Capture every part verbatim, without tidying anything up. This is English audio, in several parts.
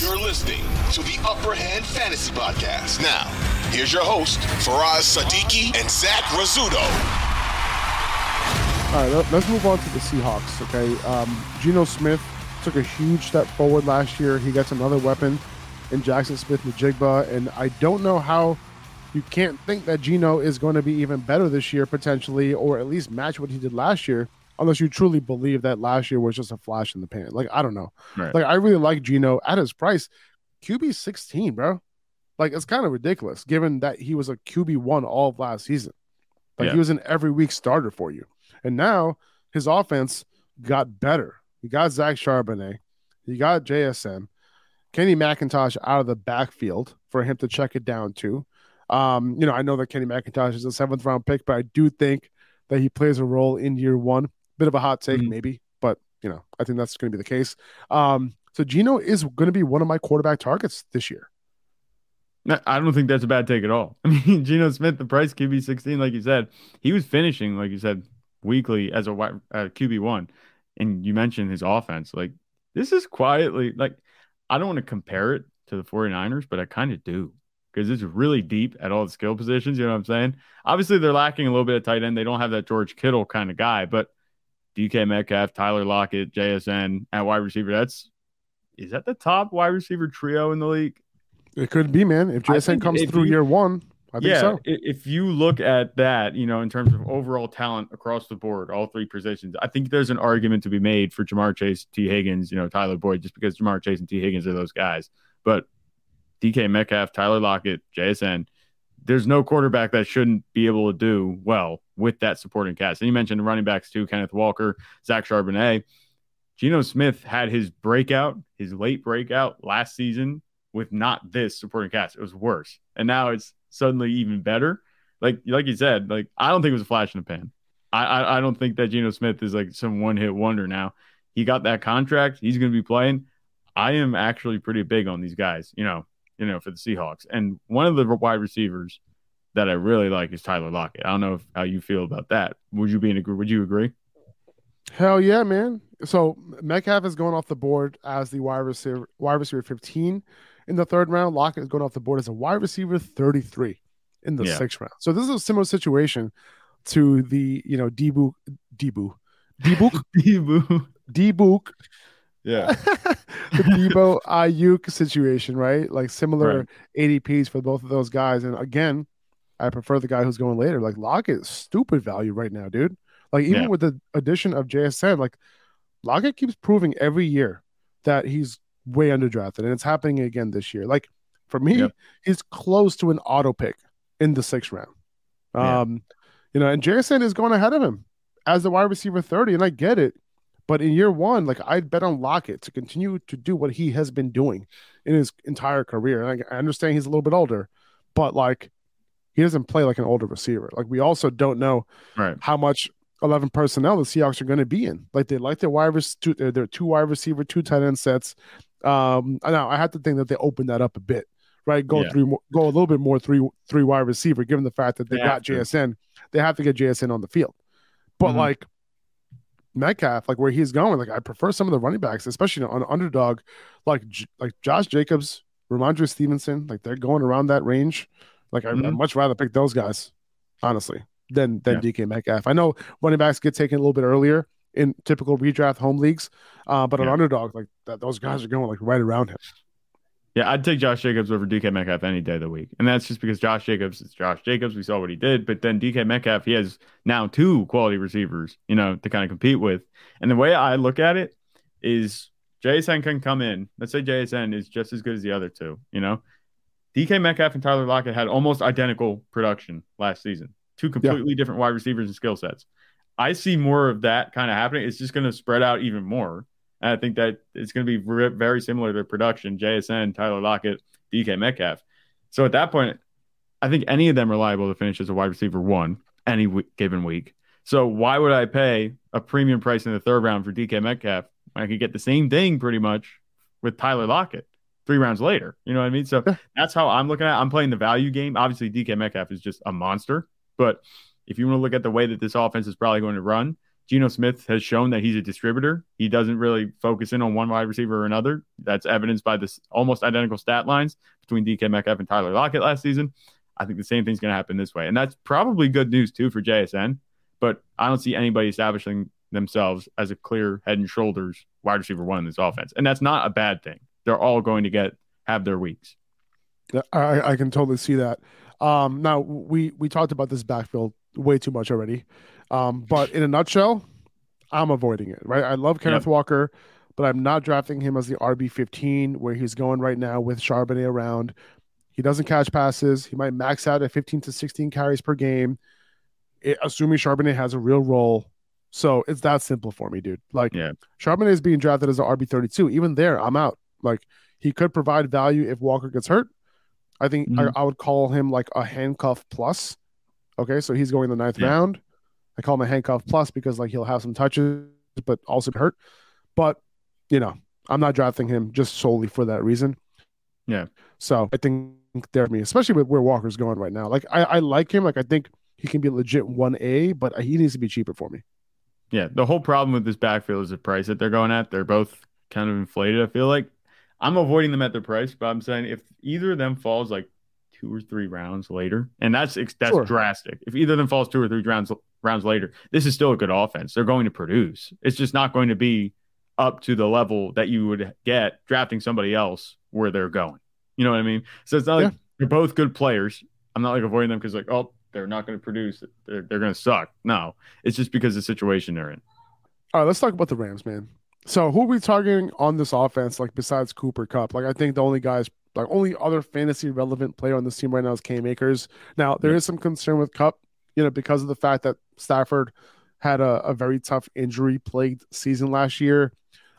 You're listening to the Upper Hand Fantasy Podcast. Now, here's your host, Faraz Siddiqi and Zach Rizzuto. All right, let's move on to the Seahawks, okay? Um, Geno Smith took a huge step forward last year. He gets another weapon in Jaxon Smith-Njigba, and I don't know how you can't think that Geno is going to be even better this year, potentially, or at least match what he did last year, unless you truly believe that last year was just a flash in the pan. Like, I don't know. Right. Like, I really like Geno at his price. Q B sixteen, bro. Like, it's kind of ridiculous, given that he was a Q B one all of last season. Like, yeah. He was an every week starter for you. And now his offense got better. You got Zach Charbonnet. You got J S N. Kenny McIntosh out of the backfield for him to check it down to. Um, you know, I know that Kenny McIntosh is a seventh round pick, but I do think that he plays a role in year one. Bit of a hot take, mm-hmm. maybe, but, you know, I think that's going to be the case. Um, so Geno is going to be one of my quarterback targets this year. I don't think that's a bad take at all. I mean, Geno Smith, the price Q B sixteen, like you said, he was finishing, like you said, weekly as a, a Q B one, and you mentioned his offense. Like, this is quietly, like, I don't want to compare it to the 49ers, but I kind of do, because it's really deep at all the skill positions. You know what I'm saying? Obviously they're lacking a little bit of tight end. They don't have that George Kittle kind of guy, but D K Metcalf, Tyler Lockett, J S N at wide receiver, that's is that the top wide receiver trio in the league? It could be, man, if J S N comes if through you, year one. I think yeah, so. If you look at that, you know, in terms of overall talent across the board, all three positions, I think there's an argument to be made for Ja'Marr Chase, T. Higgins, you know, Tyler Boyd, just because Ja'Marr Chase and T. Higgins are those guys. But D K Metcalf, Tyler Lockett, J S N, there's no quarterback that shouldn't be able to do well with that supporting cast. And you mentioned the running backs too, Kenneth Walker, Zach Charbonnet. Geno Smith had his breakout, his late breakout last season with not this supporting cast. It was worse. And now it's suddenly even better. Like like you said, like, I don't think it was a flash in the pan. I, I I don't think that Geno Smith is like some one-hit wonder now. He got that contract. He's going to be playing. I am actually pretty big on these guys, you know, you know, for the Seahawks. And one of the wide receivers that I really like is Tyler Lockett. I don't know if, how you feel about that. Would you be in a group? Would you agree? Hell yeah, man. So Metcalf is going off the board as the wide receiver, wide receiver fifteen. In the third round, Lockett is going off the board as a wide receiver thirty-three in the yeah. sixth round. So this is a similar situation to the, you know, Debo, Debo, Debo, Debo, Debo, yeah, the Debo Aiyuk situation, right? Like, similar right. A D Ps for both of those guys. And again, I prefer the guy who's going later. Like, Lockett is stupid value right now, dude. Like, even yeah. with the addition of J S N, like, Lockett keeps proving every year that he's way underdrafted, and it's happening again this year. Like, for me, yep. he's close to an auto pick in the sixth round. Yeah. Um, you know, and J S N is going ahead of him as the wide receiver thirty, and I get it. But in year one, like, I'd bet on Lockett to continue to do what he has been doing in his entire career. And I, I understand he's a little bit older, but, like, he doesn't play like an older receiver. Like, we also don't know right. how much eleven personnel the Seahawks are going to be in. Like, they like their wide receiver, their, their two wide receiver, two tight end sets. Um, now I have to think that they opened that up a bit, right? Go yeah. three, more, go a little bit more three, three wide receiver. Given the fact that they, they got J S N, to. they have to get J S N on the field. But mm-hmm. like Metcalf, like where he's going, like I prefer some of the running backs, especially on Underdog, like J- like Josh Jacobs, Rhamondre Stevenson. Like, they're going around that range. Like mm-hmm. I, I'd much rather pick those guys, honestly, than than yeah. D K Metcalf. I know running backs get taken a little bit earlier in typical redraft home leagues, uh, but yeah. an Underdog, like that, those guys are going like right around him. Yeah, I'd take Josh Jacobs over D K Metcalf any day of the week. And that's just because Josh Jacobs is Josh Jacobs. We saw what he did, but then D K Metcalf, he has now two quality receivers, you know, to kind of compete with. And the way I look at it is J S N can come in. Let's say J S N is just as good as the other two, you know. D K Metcalf and Tyler Lockett had almost identical production last season. Two completely yeah. different wide receivers and skill sets. I see more of that kind of happening. It's just going to spread out even more. And I think that it's going to be very similar to their production, J S N, Tyler Lockett, D K Metcalf. So at that point, I think any of them are liable to finish as a wide receiver one any w- given week. So why would I pay a premium price in the third round for D K Metcalf when I could get the same thing pretty much with Tyler Lockett three rounds later? You know what I mean? So that's how I'm looking at it. I'm playing the value game. Obviously, D K Metcalf is just a monster. But if you want to look at the way that this offense is probably going to run, Geno Smith has shown that he's a distributor. He doesn't really focus in on one wide receiver or another. That's evidenced by this almost identical stat lines between D K Metcalf and Tyler Lockett last season. I think the same thing's going to happen this way. And that's probably good news, too, for J S N. But I don't see anybody establishing themselves as a clear head and shoulders wide receiver one in this offense. And that's not a bad thing. They're all going to get have their weeks. I, I can totally see that. Um, now, we, we talked about this backfield way too much already. Um, but in a nutshell, I'm avoiding it, right? I love Kenneth yep. Walker, but I'm not drafting him as the R B fifteen where he's going right now with Charbonnet around. He doesn't catch passes. He might max out at fifteen to sixteen carries per game, it, assuming Charbonnet has a real role. So it's that simple for me, dude. Like, yeah. Charbonnet is being drafted as an R B thirty-two. Even there, I'm out. Like, he could provide value if Walker gets hurt. I think mm-hmm. I, I would call him like a handcuff plus. Okay, so he's going the ninth yeah. round. I call him a handcuff plus because like he'll have some touches, but also hurt. But, you know, I'm not drafting him just solely for that reason. Yeah. So I think they're me, especially with where Walker's going right now. Like, I, I like him. Like, I think he can be legit one A, but he needs to be cheaper for me. Yeah. The whole problem with this backfield is the price that they're going at. They're both kind of inflated, I feel like. I'm avoiding them at their price, but I'm saying if either of them falls like two or three rounds later, and that's that's sure. drastic. If either of them falls two or three rounds rounds later, this is still a good offense. They're going to produce. It's just not going to be up to the level that you would get drafting somebody else where they're going. You know what I mean? So it's not like yeah. they're both good players. I'm not like avoiding them because like, oh, they're not going to produce. They're, they're going to suck. No, it's just because of the situation they're in. All right, let's talk about the Rams, man. So who are we targeting on this offense? Like besides Cooper Kupp, like I think the only guys, like only other fantasy relevant player on this team right now is Cam Akers. Now there yeah. is some concern with Kupp, you know, because of the fact that Stafford had a, a very tough injury plagued season last year.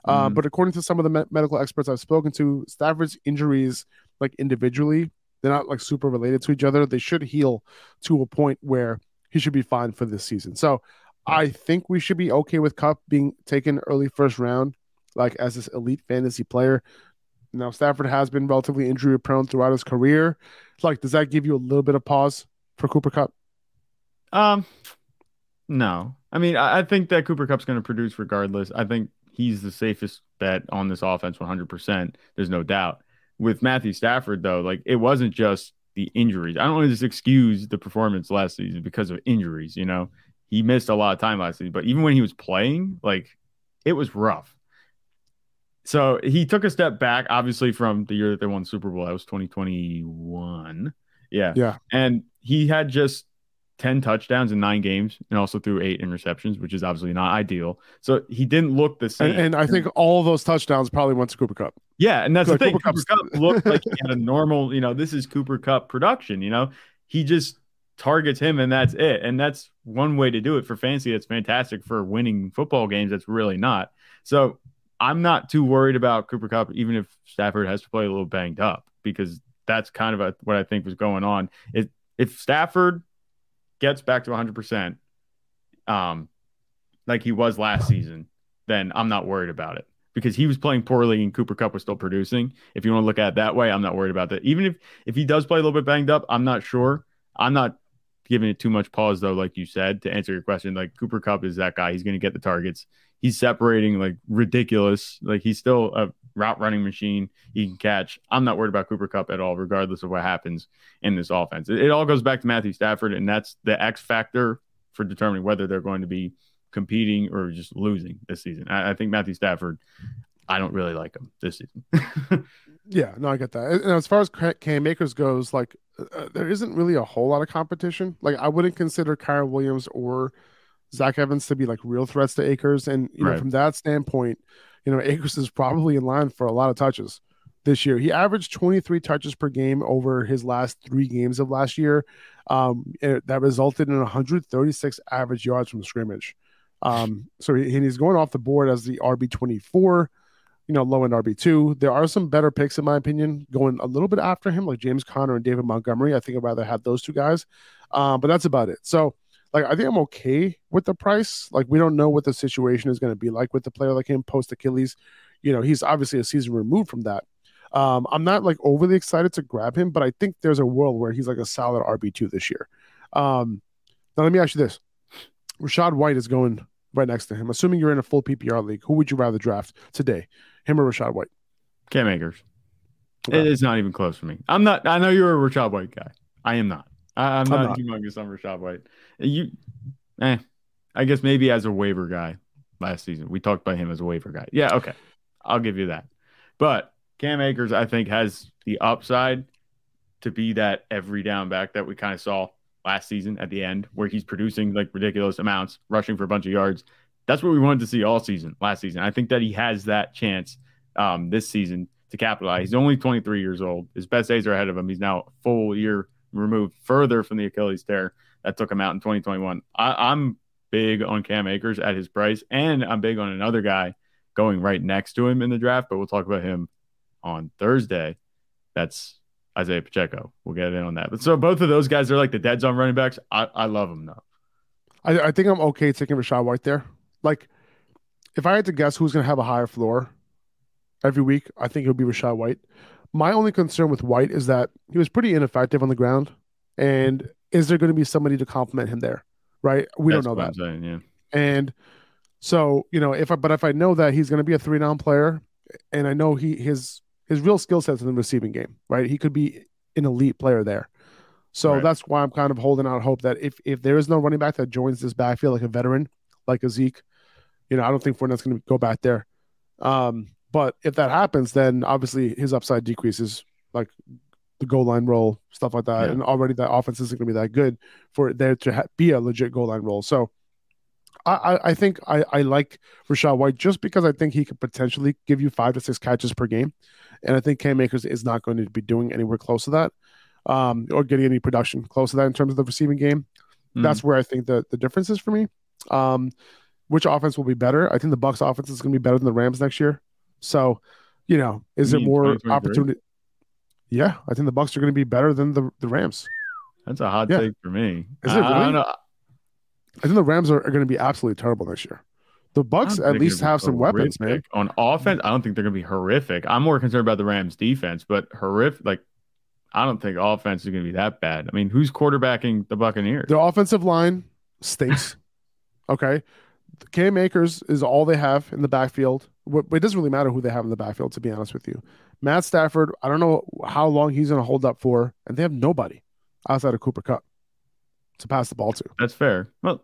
Mm-hmm. Uh, but according to some of the me- medical experts I've spoken to, Stafford's injuries, like individually, they're not like super related to each other. They should heal to a point where he should be fine for this season. So I think we should be okay with Kupp being taken early first round, like as this elite fantasy player. Now Stafford has been relatively injury prone throughout his career. Like, does that give you a little bit of pause for Cooper Kupp? Um, no. I mean, I, I think that Cooper Kupp's going to produce regardless. I think he's the safest bet on this offense, one hundred percent. There's no doubt. With Matthew Stafford, though, like it wasn't just the injuries. I don't want to just excuse the performance last season because of injuries. You know, he missed a lot of time last season, but even when he was playing, like it was rough. So he took a step back, obviously, from the year that they won the Super Bowl. That was twenty twenty-one. Yeah. Yeah. And he had just ten touchdowns in nine games and also threw eight interceptions, which is obviously not ideal. So he didn't look the same. And, and I think all those touchdowns probably went to Cooper Kupp. Yeah. And that's the thing. Cooper Kupp looked like he had a normal, you know, this is Cooper Kupp production, you know, he just targets him and that's it. And that's one way to do it for fantasy. That's fantastic for winning football games. That's really not. So I'm not too worried about Cooper Kupp, even if Stafford has to play a little banged up, because that's kind of a, what I think was going on. If, if Stafford gets back to one hundred percent um, like he was last season, then I'm not worried about it because he was playing poorly and Cooper Kupp was still producing. If you want to look at it that way, I'm not worried about that. Even if, if he does play a little bit banged up, I'm not sure. I'm not giving it too much pause, though, like you said, to answer your question. Like Cooper Kupp is that guy. He's going to get the targets. He's separating like ridiculous. Like he's still a route running machine. He can catch. I'm not worried about Cooper Kupp at all, regardless of what happens in this offense. It, it all goes back to Matthew Stafford, and that's the X factor for determining whether they're going to be competing or just losing this season. I, I think Matthew Stafford, I don't really like him this season. Yeah, no, I get that. And as far as Cam Akers goes, like uh, there isn't really a whole lot of competition. Like I wouldn't consider Kyren Williams or Zach Evans to be like real threats to Akers. And you right. know, from that standpoint, you know, Akers is probably in line for a lot of touches this year. He averaged twenty-three touches per game over his last three games of last year. Um, it, that resulted in one hundred thirty-six average yards from scrimmage. Um, so he, he's going off the board as the R B twenty-four, you know, low-end R B two. There are some better picks, in my opinion, going a little bit after him, like James Conner and David Montgomery. I think I'd rather have those two guys, um, but that's about it. So, like, I think I'm okay with the price. Like, we don't know what the situation is going to be like with the player like him post-Achilles. You know, he's obviously a season removed from that. Um, I'm not, like, overly excited to grab him, but I think there's a world where he's, like, a solid R B two this year. Um, now, let me ask you this. Rachaad White is going right next to him. Assuming you're in a full P P R league, who would you rather draft today, him or Rachaad White? Cam Akers. Okay. It's not even close for me. I'm not. I know you're a Rachaad White guy. I am not. I, I'm, I'm not humongous on Rachaad White. You, eh, I guess maybe as a waiver guy last season. We talked about him as a waiver guy. Yeah, okay. I'll give you that. But Cam Akers, I think, has the upside to be that every down back that we kind of saw last season at the end, where he's producing like ridiculous amounts, rushing for a bunch of yards. That's what we wanted to see all season last season. I think that he has that chance um, this season to capitalize. He's only twenty-three years old. His best days are ahead of him. He's now a full year removed further from the Achilles tear that took him out in twenty twenty-one. I, I'm big on Cam Akers at his price, and I'm big on another guy going right next to him in the draft, but we'll talk about him on Thursday. That's Isaiah Pacheco. We'll get in on that. But so both of those guys are like the dead zone running backs. I, I love them though. I, I think I'm okay taking Rachaad White there. Like, if I had to guess who's going to have a higher floor every week, I think it would be Rachaad White. My only concern with White is that he was pretty ineffective on the ground. And is there going to be somebody to compliment him there? Right? We That's don't know that. Saying, yeah. And so, you know, if I, but if I know that he's going to be a three down player, and I know he his His real skill set's in the receiving game, right? He could be an elite player there. So right. That's why I'm kind of holding out hope that if if there is no running back that joins this backfield, like a veteran, like a Zeke, you know, I don't think Fournette's going to go back there. Um, but if that happens, then obviously his upside decreases, like the goal line roll, stuff like that. Yeah. And already that offense isn't going to be that good for there to ha- be a legit goal line roll. So I, I think I, I like Rachaad White just because I think he could potentially give you five to six catches per game. And I think Cam Akers is not going to be doing anywhere close to that um, or getting any production close to that in terms of the receiving game. Mm-hmm. That's where I think the, the difference is for me. Um, which offense will be better? I think the Bucs offense is going to be better than the Rams next year. So, you know, is there more opportunity? Yeah, I think the Bucs are going to be better than the, the Rams. That's a hot yeah. take for me. Is it really? I don't know. I think the Rams are, are going to be absolutely terrible this year. The Bucs at least have some weapons, man. On offense, I don't think they're going to be horrific. I'm more concerned about the Rams' defense, but horrific. Like, I don't think offense is going to be that bad. I mean, who's quarterbacking the Buccaneers? Their offensive line stinks. Okay, Cam Akers is all they have in the backfield. It doesn't really matter who they have in the backfield, to be honest with you. Matt Stafford, I don't know how long he's going to hold up for, and they have nobody outside of Cooper Kupp to pass the ball to. That's fair. Well,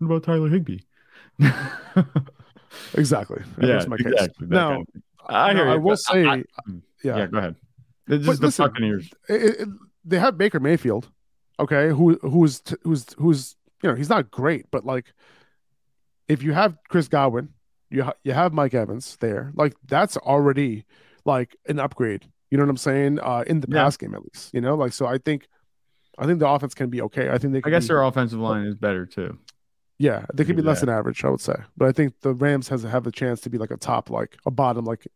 what about Tyler Higbee? Exactly. That yeah, my exactly. Case. Now, kind of I, hear no, you, I will say, I, I, yeah. yeah, go ahead. This is the listen, Buccaneers. It, it, they have Baker Mayfield, okay, who who's who's who's you know he's not great, but like if you have Chris Godwin, you ha- you have Mike Evans there, like that's already like an upgrade. You know what I'm saying? Uh, in the yeah. pass game, at least, you know, like so. I think, I think the offense can be okay. I think they. Can I guess be, their offensive line is better too. Yeah, they could be less than average, I would say. But I think the Rams has have a chance to be like a top, like a bottom, like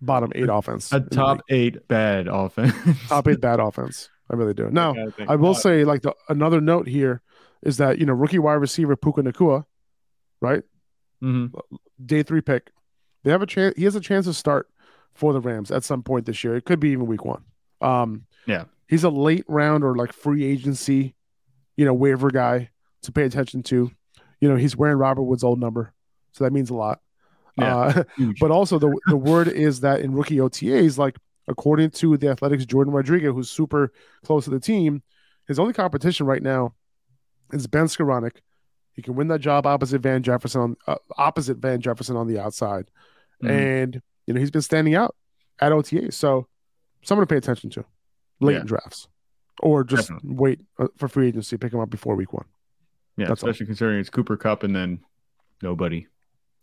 bottom eight offense. A top eight bad offense. Top eight bad offense. I really do. Now, I will say, like the, another note here is that you know rookie wide receiver Puka Nacua, right? Mm-hmm. Day three pick. They have a chance. He has a chance to start for the Rams at some point this year. It could be even week one. Um, yeah, he's a late round or like free agency, you know, waiver guy to pay attention to. You know, he's wearing Robert Woods' old number, so that means a lot. Yeah, uh, but also the the word is that in rookie O T As, like according to the Athletics' Jordan Rodriguez, who's super close to the team, his only competition right now is Ben Skowronek. He can win that job opposite Van Jefferson on uh, opposite Van Jefferson on the outside, mm-hmm. and you know he's been standing out at O T As, so someone to pay attention to late yeah. in drafts, or just Definitely. wait for free agency, pick him up before week one. Yeah, That's especially all. considering it's Cooper Kupp and then nobody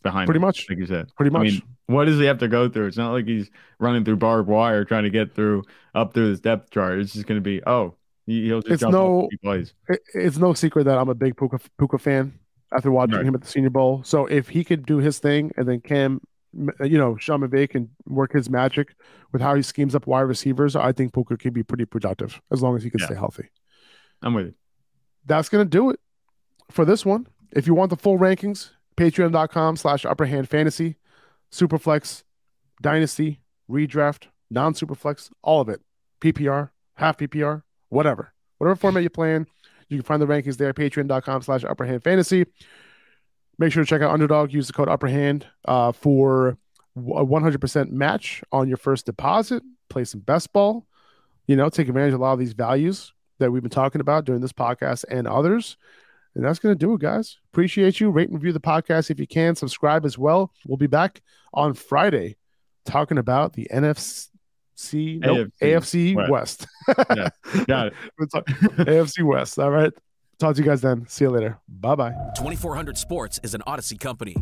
behind Pretty him, much. Like you said. Pretty much. I mean, what does he have to go through? It's not like he's running through barbed wire trying to get through up through this depth chart. It's just going to be, oh, he'll just it's jump no, off he plays. It, it's no secret that I'm a big Puka, Puka fan. after watching right. him at the Senior Bowl. So if he could do his thing, and then Cam, you know, Sean McVay can work his magic with how he schemes up wide receivers, I think Puka can be pretty productive as long as he can yeah. stay healthy. I'm with you. That's going to do it for this one. If you want the full rankings, patreon.com slash upperhand fantasy, superflex, dynasty, redraft, non-superflex, all of it. P P R, half P P R, whatever. Whatever format you play in, you can find the rankings there, patreon.com slash upperhand fantasy. Make sure to check out Underdog. Use the code upperhand uh, for a one hundred percent match on your first deposit. Play some best ball. You know, take advantage of a lot of these values that we've been talking about during this podcast and others. And that's going to do it, guys. Appreciate you. Rate and review the podcast if you can. Subscribe as well. We'll be back on Friday talking about the N F C, nope, A F C West. West. Yeah, got it. A F C West. All right. Talk to you guys then. See you later. Bye-bye. twenty-four hundred Sports is an Odyssey company.